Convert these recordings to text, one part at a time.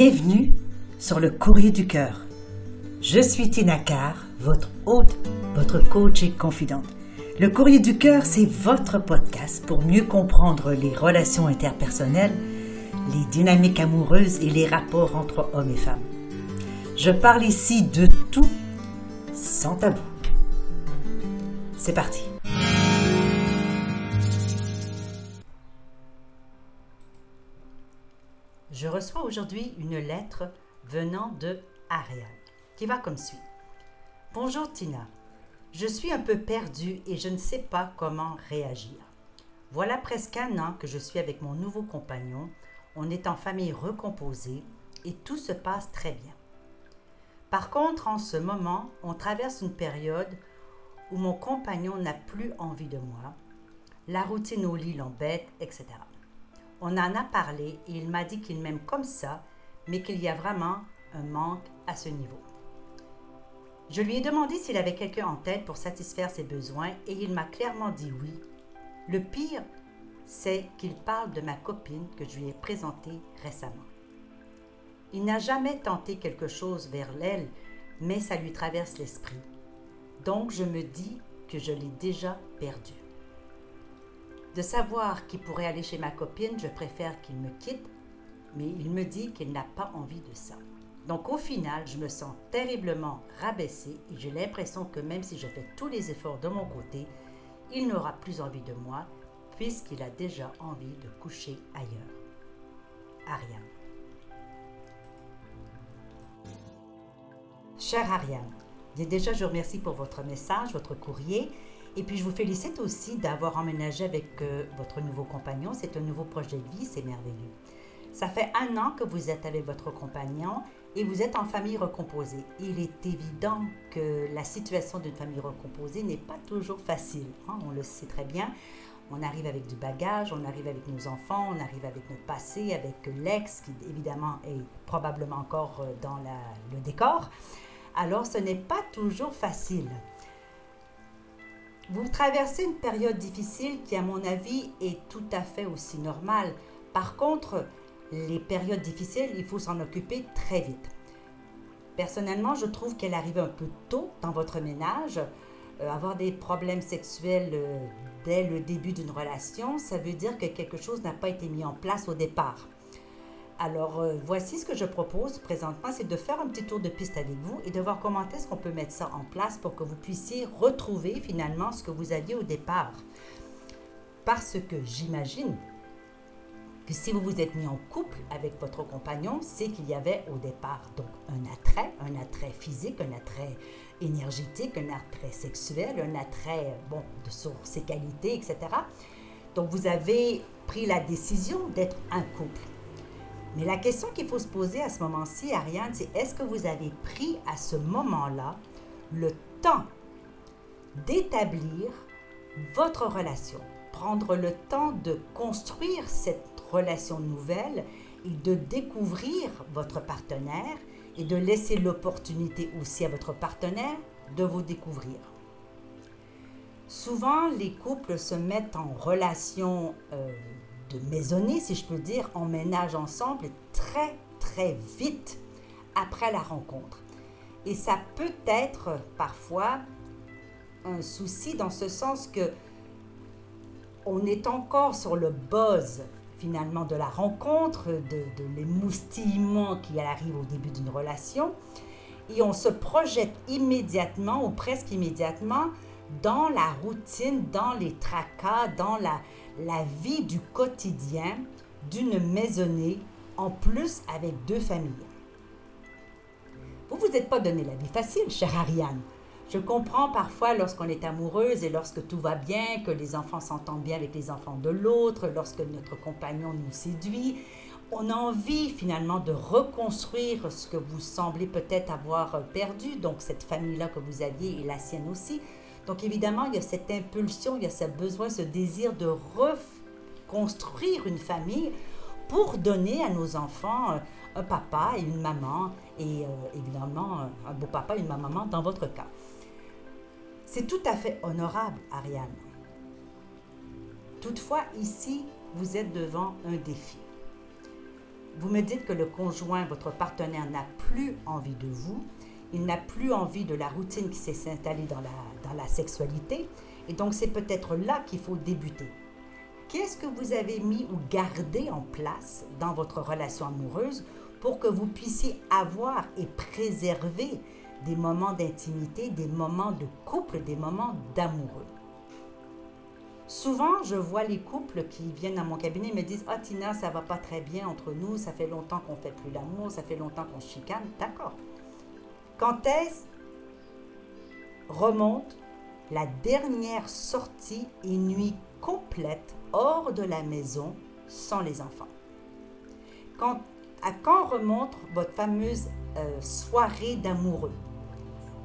Bienvenue sur le courrier du cœur. Je suis Tina Carr, votre hôte, votre coach et confidente. Le courrier du cœur, c'est votre podcast pour mieux comprendre les relations interpersonnelles, les dynamiques amoureuses et les rapports entre hommes et femmes. Je parle ici de tout, sans tabou. C'est parti. Je reçois aujourd'hui une lettre venant de Ariane, qui va comme suit. « Bonjour Tina, je suis un peu perdue et je ne sais pas comment réagir. Voilà presque un an que je suis avec mon nouveau compagnon, on est en famille recomposée et tout se passe très bien. Par contre, en ce moment, on traverse une période où mon compagnon n'a plus envie de moi, la routine au lit l'embête, etc. » On en a parlé et il m'a dit qu'il m'aime comme ça, mais qu'il y a vraiment un manque à ce niveau. Je lui ai demandé s'il avait quelqu'un en tête pour satisfaire ses besoins et il m'a clairement dit oui. Le pire, c'est qu'il parle de ma copine que je lui ai présentée récemment. Il n'a jamais tenté quelque chose vers elle, mais ça lui traverse l'esprit. Donc je me dis que je l'ai déjà perdue. De savoir qu'il pourrait aller chez ma copine, je préfère qu'il me quitte, mais il me dit qu'il n'a pas envie de ça. Donc au final, je me sens terriblement rabaissée et j'ai l'impression que même si je fais tous les efforts de mon côté, il n'aura plus envie de moi puisqu'il a déjà envie de coucher ailleurs. Ariane. Chère Ariane, déjà je vous remercie pour votre message, votre courrier. Et puis, je vous félicite aussi d'avoir emménagé avec votre nouveau compagnon. C'est un nouveau projet de vie, c'est merveilleux. Ça fait un an que vous êtes avec votre compagnon et vous êtes en famille recomposée. Il est évident que la situation d'une famille recomposée n'est pas toujours facile. Hein? On le sait très bien. On arrive avec du bagage, on arrive avec nos enfants, on arrive avec notre passé, avec l'ex qui, évidemment, est probablement encore dans le décor. Alors, ce n'est pas toujours facile. Vous traversez une période difficile qui, à mon avis, est tout à fait aussi normale. Par contre, les périodes difficiles, il faut s'en occuper très vite. Personnellement, je trouve qu'elle arrive un peu tôt dans votre ménage. Avoir des problèmes sexuels dès le début d'une relation, ça veut dire que quelque chose n'a pas été mis en place au départ. Alors, voici ce que je propose présentement, c'est de faire un petit tour de piste avec vous et de voir comment est-ce qu'on peut mettre ça en place pour que vous puissiez retrouver finalement ce que vous aviez au départ. Parce que j'imagine que si vous vous êtes mis en couple avec votre compagnon, c'est qu'il y avait au départ donc un attrait physique, un attrait énergétique, un attrait sexuel, un attrait, bon, sur ses qualités, etc. Donc, vous avez pris la décision d'être un couple. Mais la question qu'il faut se poser à ce moment-ci, Ariane, c'est est-ce que vous avez pris à ce moment-là le temps d'établir votre relation, prendre le temps de construire cette relation nouvelle et de découvrir votre partenaire et de laisser l'opportunité aussi à votre partenaire de vous découvrir. Souvent, les couples se mettent en relation de maisonner, si je peux dire, on ménage ensemble très, très vite après la rencontre. Et ça peut être parfois un souci dans ce sens que on est encore sur le buzz finalement de la rencontre, de l'émoustillement qui arrive au début d'une relation et on se projette immédiatement ou presque immédiatement dans la routine, dans les tracas, dans la vie du quotidien d'une maisonnée, en plus avec deux familles. Vous ne vous êtes pas donné la vie facile, chère Ariane. Je comprends parfois lorsqu'on est amoureuse et lorsque tout va bien, que les enfants s'entendent bien avec les enfants de l'autre, lorsque notre compagnon nous séduit, on a envie finalement de reconstruire ce que vous semblez peut-être avoir perdu, donc cette famille-là que vous aviez et la sienne aussi. Donc évidemment, il y a cette impulsion, il y a ce besoin, ce désir de reconstruire une famille pour donner à nos enfants un papa et une maman et évidemment un beau papa et une maman dans votre cas. C'est tout à fait honorable, Ariane. Toutefois, ici, vous êtes devant un défi. vous me dites que le conjoint, votre partenaire, n'a plus envie de vous, il n'a plus envie de la routine qui s'est installée dans la sexualité, et donc c'est peut-être là qu'il faut débuter. Qu'est-ce que vous avez mis ou gardé en place dans votre relation amoureuse pour que vous puissiez avoir et préserver des moments d'intimité, des moments de couple, des moments d'amoureux? Souvent, je vois les couples qui viennent à mon cabinet et me disent « Ah Tina, ça va pas très bien entre nous, ça fait longtemps qu'on fait plus l'amour, ça fait longtemps qu'on se chicane. » D'accord. Quand est-ce remonte la dernière sortie et nuit complète hors de la maison sans les enfants? À quand remonte votre fameuse soirée d'amoureux?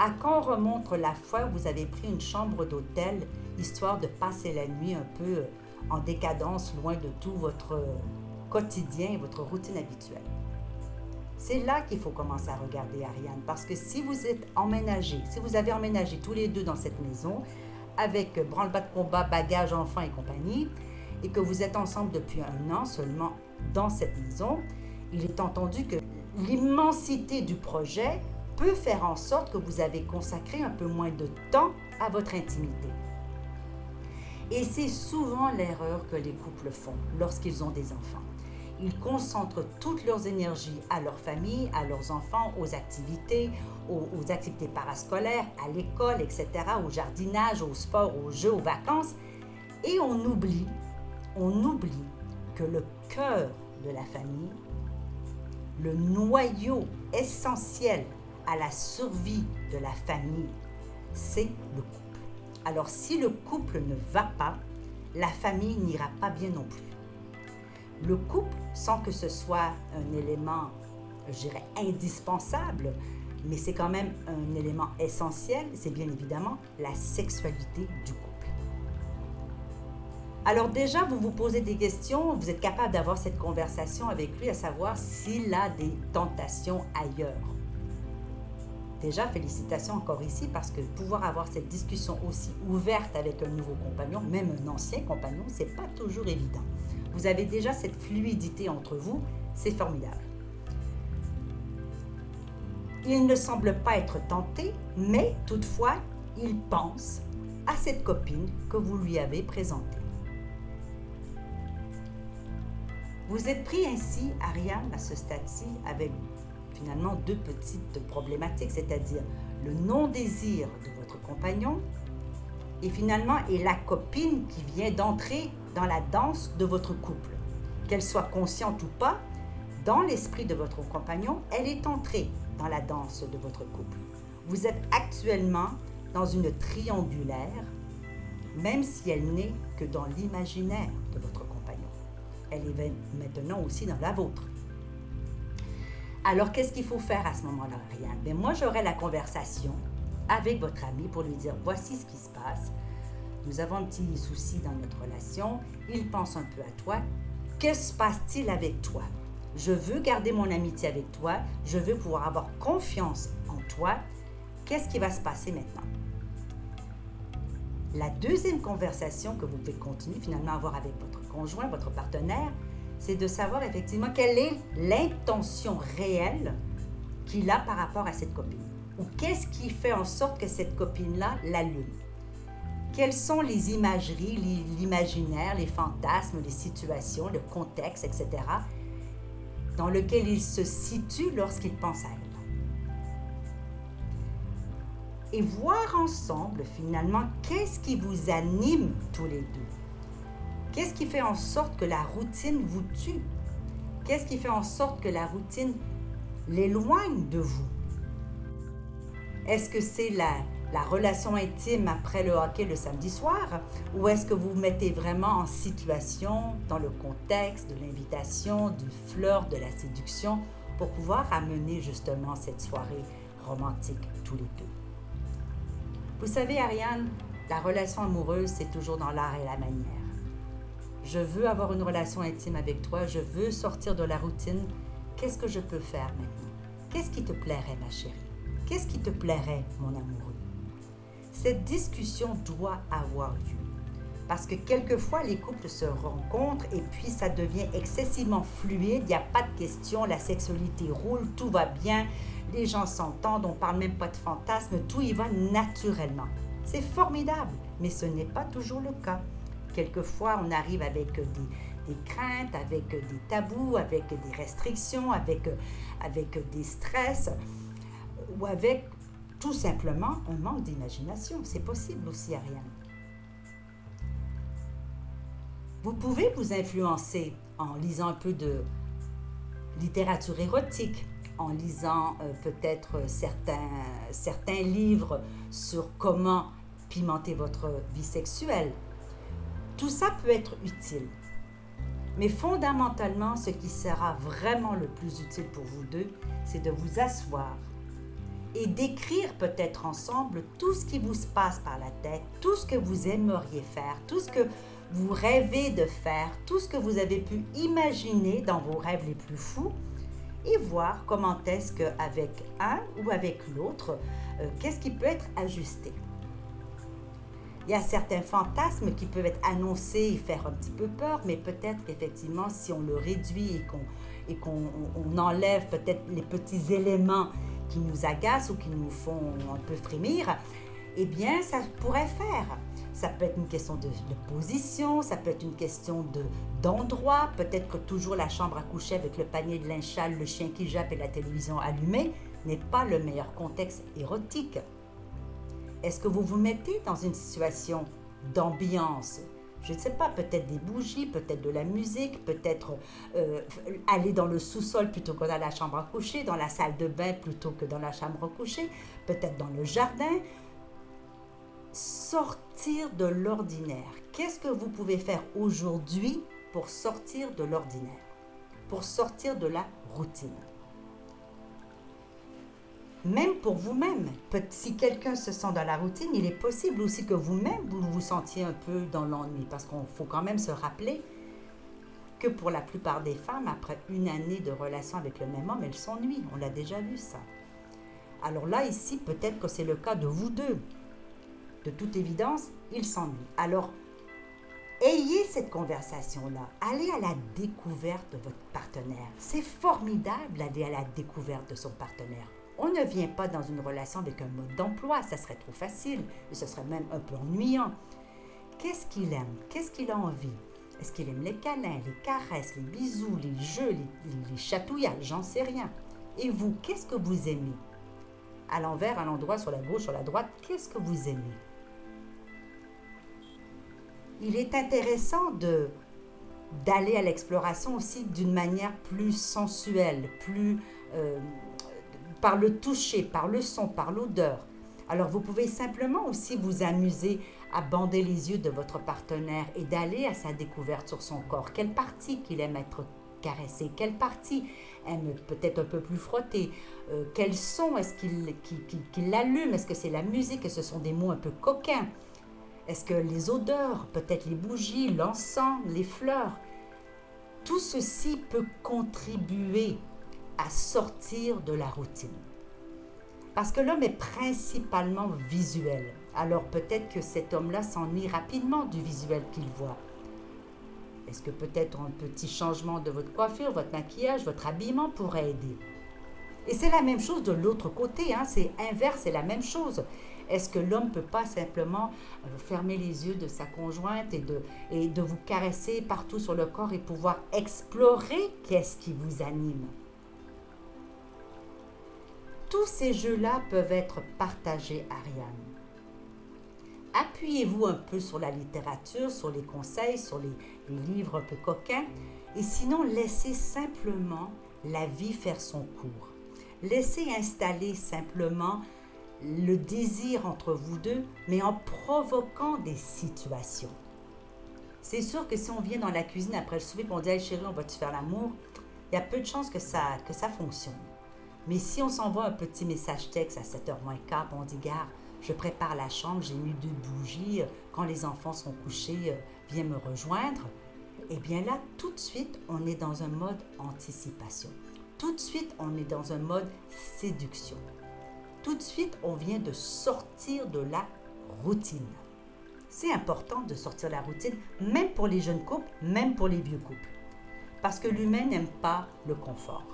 À quand remonte la fois où vous avez pris une chambre d'hôtel histoire de passer la nuit un peu en décadence, loin de tout votre quotidien et votre routine habituelle? C'est là qu'il faut commencer à regarder, Ariane, parce que si vous êtes emménagés, si vous avez emménagé tous les deux dans cette maison, avec branle-bas de combat, bagages, enfants et compagnie, et que vous êtes ensemble depuis 1 an seulement dans cette maison, il est entendu que l'immensité du projet peut faire en sorte que vous avez consacré un peu moins de temps à votre intimité. Et c'est souvent l'erreur que les couples font lorsqu'ils ont des enfants. Ils concentrent toutes leurs énergies à leur famille, à leurs enfants, aux activités parascolaires, à l'école, etc., au jardinage, au sport, aux jeux, aux vacances. Et on oublie que le cœur de la famille, le noyau essentiel à la survie de la famille, c'est le couple. Alors, si le couple ne va pas, la famille n'ira pas bien non plus. Le couple, sans que ce soit un élément, je dirais, indispensable, mais c'est quand même un élément essentiel, c'est bien évidemment la sexualité du couple. Alors déjà, vous vous posez des questions, vous êtes capable d'avoir cette conversation avec lui, à savoir s'il a des tentations ailleurs. Déjà, félicitations encore ici, parce que pouvoir avoir cette discussion aussi ouverte avec un nouveau compagnon, même un ancien compagnon, c'est pas toujours évident. Vous avez déjà cette fluidité entre vous, c'est formidable. Il ne semble pas être tenté, mais toutefois, il pense à cette copine que vous lui avez présentée. Vous êtes pris ainsi, Ariane, à ce stade-ci, avec finalement 2 petites problématiques, c'est-à-dire le non-désir de votre compagnon et finalement la copine qui vient d'entrer dans la danse de votre couple. Qu'elle soit consciente ou pas, dans l'esprit de votre compagnon, elle est entrée dans la danse de votre couple. Vous êtes actuellement dans une triangulaire, même si elle n'est que dans l'imaginaire de votre compagnon. Elle est maintenant aussi dans la vôtre. Alors, qu'est-ce qu'il faut faire à ce moment-là, Ariane? Bien, moi, j'aurai la conversation avec votre ami pour lui dire « Voici ce qui se passe. Nous avons un petit souci dans notre relation. Il pense un peu à toi. Que se passe-t-il avec toi? Je veux garder mon amitié avec toi. Je veux pouvoir avoir confiance en toi. Qu'est-ce qui va se passer maintenant? » La deuxième conversation que vous pouvez continuer finalement à avoir avec votre conjoint, votre partenaire, c'est de savoir effectivement quelle est l'intention réelle qu'il a par rapport à cette copine. Ou qu'est-ce qui fait en sorte que cette copine-là l'allume? Quelles sont les imageries, l'imaginaire, les fantasmes, les situations, le contexte, etc., dans lequel il se situe lorsqu'il pense à elle? Et voir ensemble finalement qu'est-ce qui vous anime tous les deux. Qu'est-ce qui fait en sorte que la routine vous tue? Qu'est-ce qui fait en sorte que la routine l'éloigne de vous? Est-ce que c'est la relation intime après le hockey le samedi soir? Ou est-ce que vous vous mettez vraiment en situation, dans le contexte de l'invitation, du flirt, de la séduction, pour pouvoir amener justement cette soirée romantique tous les deux? Vous savez, Ariane, la relation amoureuse, c'est toujours dans l'art et la manière. Je veux avoir une relation intime avec toi, je veux sortir de la routine. Qu'est-ce que je peux faire maintenant? Qu'est-ce qui te plairait, ma chérie? Qu'est-ce qui te plairait, mon amoureux? Cette discussion doit avoir lieu. parce que quelquefois les couples se rencontrent et puis ça devient excessivement fluide, il n'y a pas de question, la sexualité roule, tout va bien, les gens s'entendent, on ne parle même pas de fantasmes, tout y va naturellement. C'est formidable, mais ce n'est pas toujours le cas. Quelquefois, on arrive avec des craintes, avec des tabous, avec des restrictions, avec des stress ou avec tout simplement un manque d'imagination. C'est possible aussi, Ariane. Vous pouvez vous influencer en lisant un peu de littérature érotique, en lisant peut-être certains livres sur comment pimenter votre vie sexuelle. Tout ça peut être utile. Mais fondamentalement, ce qui sera vraiment le plus utile pour vous deux, c'est de vous asseoir et d'écrire peut-être ensemble tout ce qui vous passe par la tête, tout ce que vous aimeriez faire, tout ce que vous rêvez de faire, tout ce que vous avez pu imaginer dans vos rêves les plus fous et voir comment est-ce qu'avec un ou avec l'autre, qu'est-ce qui peut être ajusté. Il y a certains fantasmes qui peuvent être annoncés et faire un petit peu peur, mais peut-être effectivement si on le réduit et qu'on enlève peut-être les petits éléments qui nous agacent ou qui nous font un peu frémir, eh bien ça pourrait faire. Ça peut être une question de position, ça peut être une question d'endroit, peut-être que toujours la chambre à coucher avec le panier de linge sale, le chien qui jappe et la télévision allumée n'est pas le meilleur contexte érotique. Est-ce que vous vous mettez dans une situation d'ambiance? Je ne sais pas, peut-être des bougies, peut-être de la musique, peut-être aller dans le sous-sol plutôt que dans la chambre à coucher, dans la salle de bain plutôt que dans la chambre à coucher, peut-être dans le jardin. Sortir de l'ordinaire. Qu'est-ce que vous pouvez faire aujourd'hui pour sortir de l'ordinaire, pour sortir de la routine? Même pour vous-même, si quelqu'un se sent dans la routine, il est possible aussi que vous-même, vous vous sentiez un peu dans l'ennui. Parce qu'il faut quand même se rappeler que pour la plupart des femmes, après une année de relation avec le même homme, elles s'ennuient. On l'a déjà vu, ça. Alors là, ici, peut-être que c'est le cas de vous deux. De toute évidence, ils s'ennuient. Alors, ayez cette conversation-là. Allez à la découverte de votre partenaire. C'est formidable d'aller à la découverte de son partenaire. On ne vient pas dans une relation avec un mode d'emploi, ça serait trop facile, et ce serait même un peu ennuyant. Qu'est-ce qu'il aime? Qu'est-ce qu'il a envie? Est-ce qu'il aime les câlins, les caresses, les bisous, les jeux, les chatouillages? J'en sais rien. Et vous, qu'est-ce que vous aimez? À l'envers, à l'endroit, sur la gauche, sur la droite, qu'est-ce que vous aimez? Il est intéressant d'aller à l'exploration aussi d'une manière plus sensuelle, plus... par le toucher, par le son, par l'odeur. Alors, vous pouvez simplement aussi vous amuser à bander les yeux de votre partenaire et d'aller à sa découverte sur son corps. Quelle partie qu'il aime être caressée? Quelle partie aime peut-être un peu plus frottée? Quel son est-ce qu'il allume? Est-ce que c'est la musique? Est-ce que ce sont des mots un peu coquins? Est-ce que les odeurs, peut-être les bougies, l'encens, les fleurs? Tout ceci peut contribuer à sortir de la routine. Parce que l'homme est principalement visuel. Alors peut-être que cet homme-là s'ennuie rapidement du visuel qu'il voit. Est-ce que peut-être un petit changement de votre coiffure, votre maquillage, votre habillement pourrait aider? Et c'est la même chose de l'autre côté, hein? C'est inverse, c'est la même chose. Est-ce que l'homme ne peut pas simplement fermer les yeux de sa conjointe et de vous caresser partout sur le corps et pouvoir explorer qu'est-ce qui vous anime? Tous ces jeux-là peuvent être partagés, Ariane. Appuyez-vous un peu sur la littérature, sur les conseils, sur les livres un peu coquins. Et sinon, laissez simplement la vie faire son cours. Laissez installer simplement le désir entre vous deux, mais en provoquant des situations. C'est sûr que si on vient dans la cuisine après le souper et qu'on dit « Hey chérie, on va-tu faire l'amour ?» Il y a peu de chances que ça fonctionne. Mais si on s'envoie un petit message texte à 7h15, on dit « Gare, je prépare la chambre, j'ai mis 2 bougies, quand les enfants sont couchés, viens me rejoindre », eh bien là, tout de suite, on est dans un mode anticipation. Tout de suite, on est dans un mode séduction. Tout de suite, on vient de sortir de la routine. c'est important de sortir la routine, même pour les jeunes couples, même pour les vieux couples. Parce que l'humain n'aime pas le confort.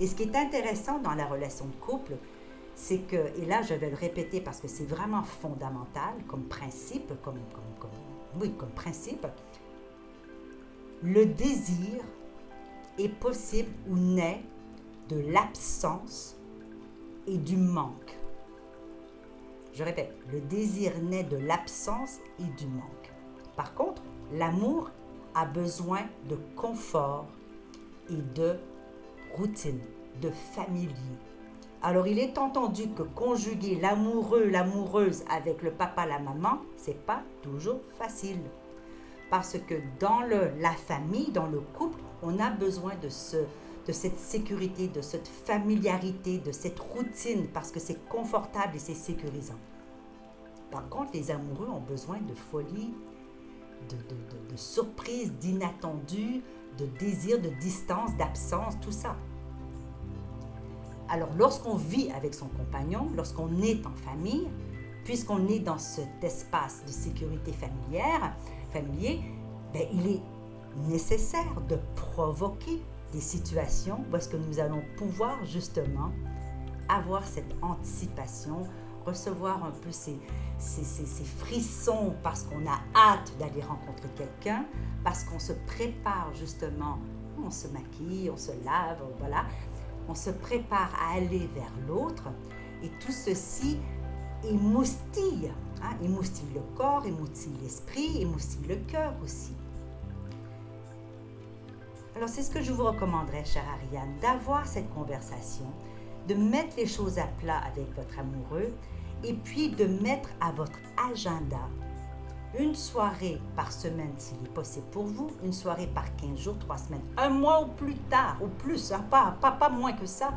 Et ce qui est intéressant dans la relation de couple, c'est que, et là je vais le répéter parce que c'est vraiment fondamental comme principe, comme principe, le désir est possible ou naît de l'absence et du manque. Je répète, le désir naît de l'absence et du manque. Par contre, l'amour a besoin de confort et de routine, de familier. Alors, il est entendu que conjuguer l'amoureux, l'amoureuse avec le papa, la maman, c'est pas toujours facile. Parce que dans la famille, dans le couple, on a besoin de cette sécurité, de cette familiarité, de cette routine, parce que c'est confortable et c'est sécurisant. Par contre, les amoureux ont besoin de folie, de surprises, d'inattendus, de désirs, de distance, d'absence, tout ça. Alors, lorsqu'on vit avec son compagnon, lorsqu'on est en famille, puisqu'on est dans cet espace de sécurité familier, ben, il est nécessaire de provoquer des situations où est-ce que nous allons pouvoir justement avoir cette anticipation, recevoir un peu ces frissons parce qu'on a hâte d'aller rencontrer quelqu'un, parce qu'on se prépare justement, on se maquille, on se lave, voilà, on se prépare à aller vers l'autre et tout ceci émoustille, émoustille le corps, émoustille l'esprit, émoustille le cœur aussi. Alors, c'est ce que je vous recommanderais, chère Ariane, d'avoir cette conversation, de mettre les choses à plat avec votre amoureux et puis de mettre à votre agenda une soirée par semaine, s'il est possible pour vous, une soirée par 15 jours, 3 semaines, un mois ou plus tard, ou plus, pas moins que ça,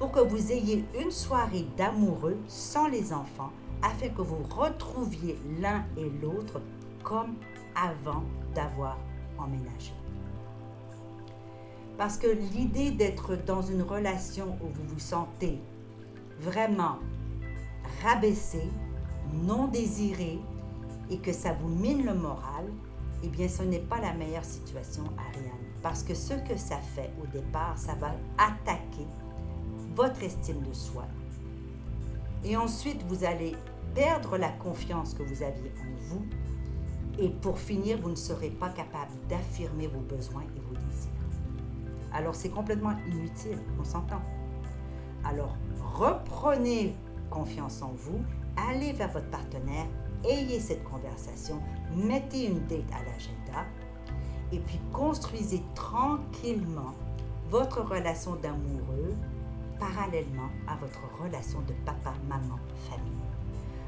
pour que vous ayez une soirée d'amoureux sans les enfants, afin que vous retrouviez l'un et l'autre comme avant d'avoir emménagé. Parce que l'idée d'être dans une relation où vous vous sentez vraiment rabaissé, non désiré et que ça vous mine le moral, eh bien, ce n'est pas la meilleure situation, Ariane. Parce que ce que ça fait au départ, ça va attaquer votre estime de soi. Et ensuite, vous allez perdre la confiance que vous aviez en vous. Et pour finir, vous ne serez pas capable d'affirmer vos besoins et vos désirs. Alors, c'est complètement inutile, on s'entend. Alors, reprenez confiance en vous, allez vers votre partenaire, ayez cette conversation, mettez une date à l'agenda et puis construisez tranquillement votre relation d'amoureux parallèlement à votre relation de papa, maman, famille.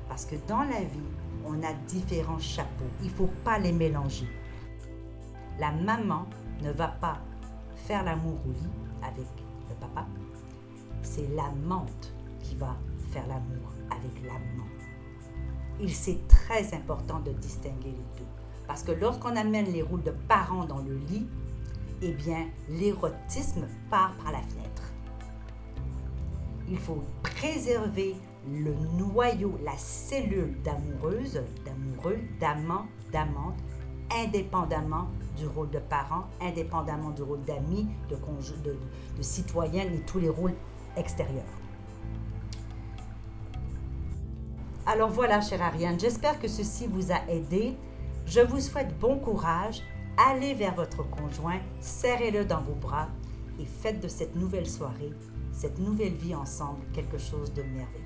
Parce que dans la vie, on a différents chapeaux, il ne faut pas les mélanger. La maman ne va pas faire l'amour au lit avec le papa, c'est l'amante qui va faire l'amour avec l'amant. Il c'est très important de distinguer les deux, parce que lorsqu'on amène les rôles de parents dans le lit, eh bien l'érotisme part par la fenêtre. Il faut préserver le noyau, la cellule d'amoureuse, d'amoureux, d'amant, d'amante, indépendamment du rôle de parent, indépendamment du rôle d'ami, de conjoint, de citoyenne et tous les rôles extérieurs. Alors voilà, chère Ariane, j'espère que ceci vous a aidé. Je vous souhaite bon courage. Allez vers votre conjoint, serrez-le dans vos bras et faites de cette nouvelle soirée, cette nouvelle vie ensemble, quelque chose de merveilleux.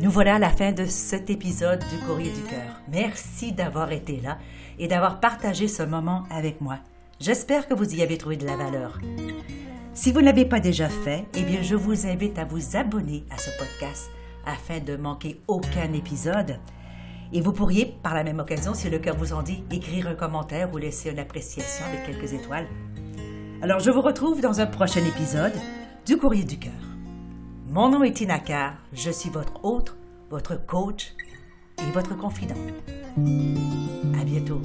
Nous voilà à la fin de cet épisode du Courrier du Cœur. Merci d'avoir été là et d'avoir partagé ce moment avec moi. J'espère que vous y avez trouvé de la valeur. Si vous ne l'avez pas déjà fait, eh bien je vous invite à vous abonner à ce podcast afin de manquer aucun épisode. Et vous pourriez, par la même occasion, si le cœur vous en dit, écrire un commentaire ou laisser une appréciation avec quelques étoiles. Alors je vous retrouve dans un prochain épisode du Courrier du Cœur. Mon nom est Tina Carr, je suis votre hôte, votre coach et votre confident. À bientôt.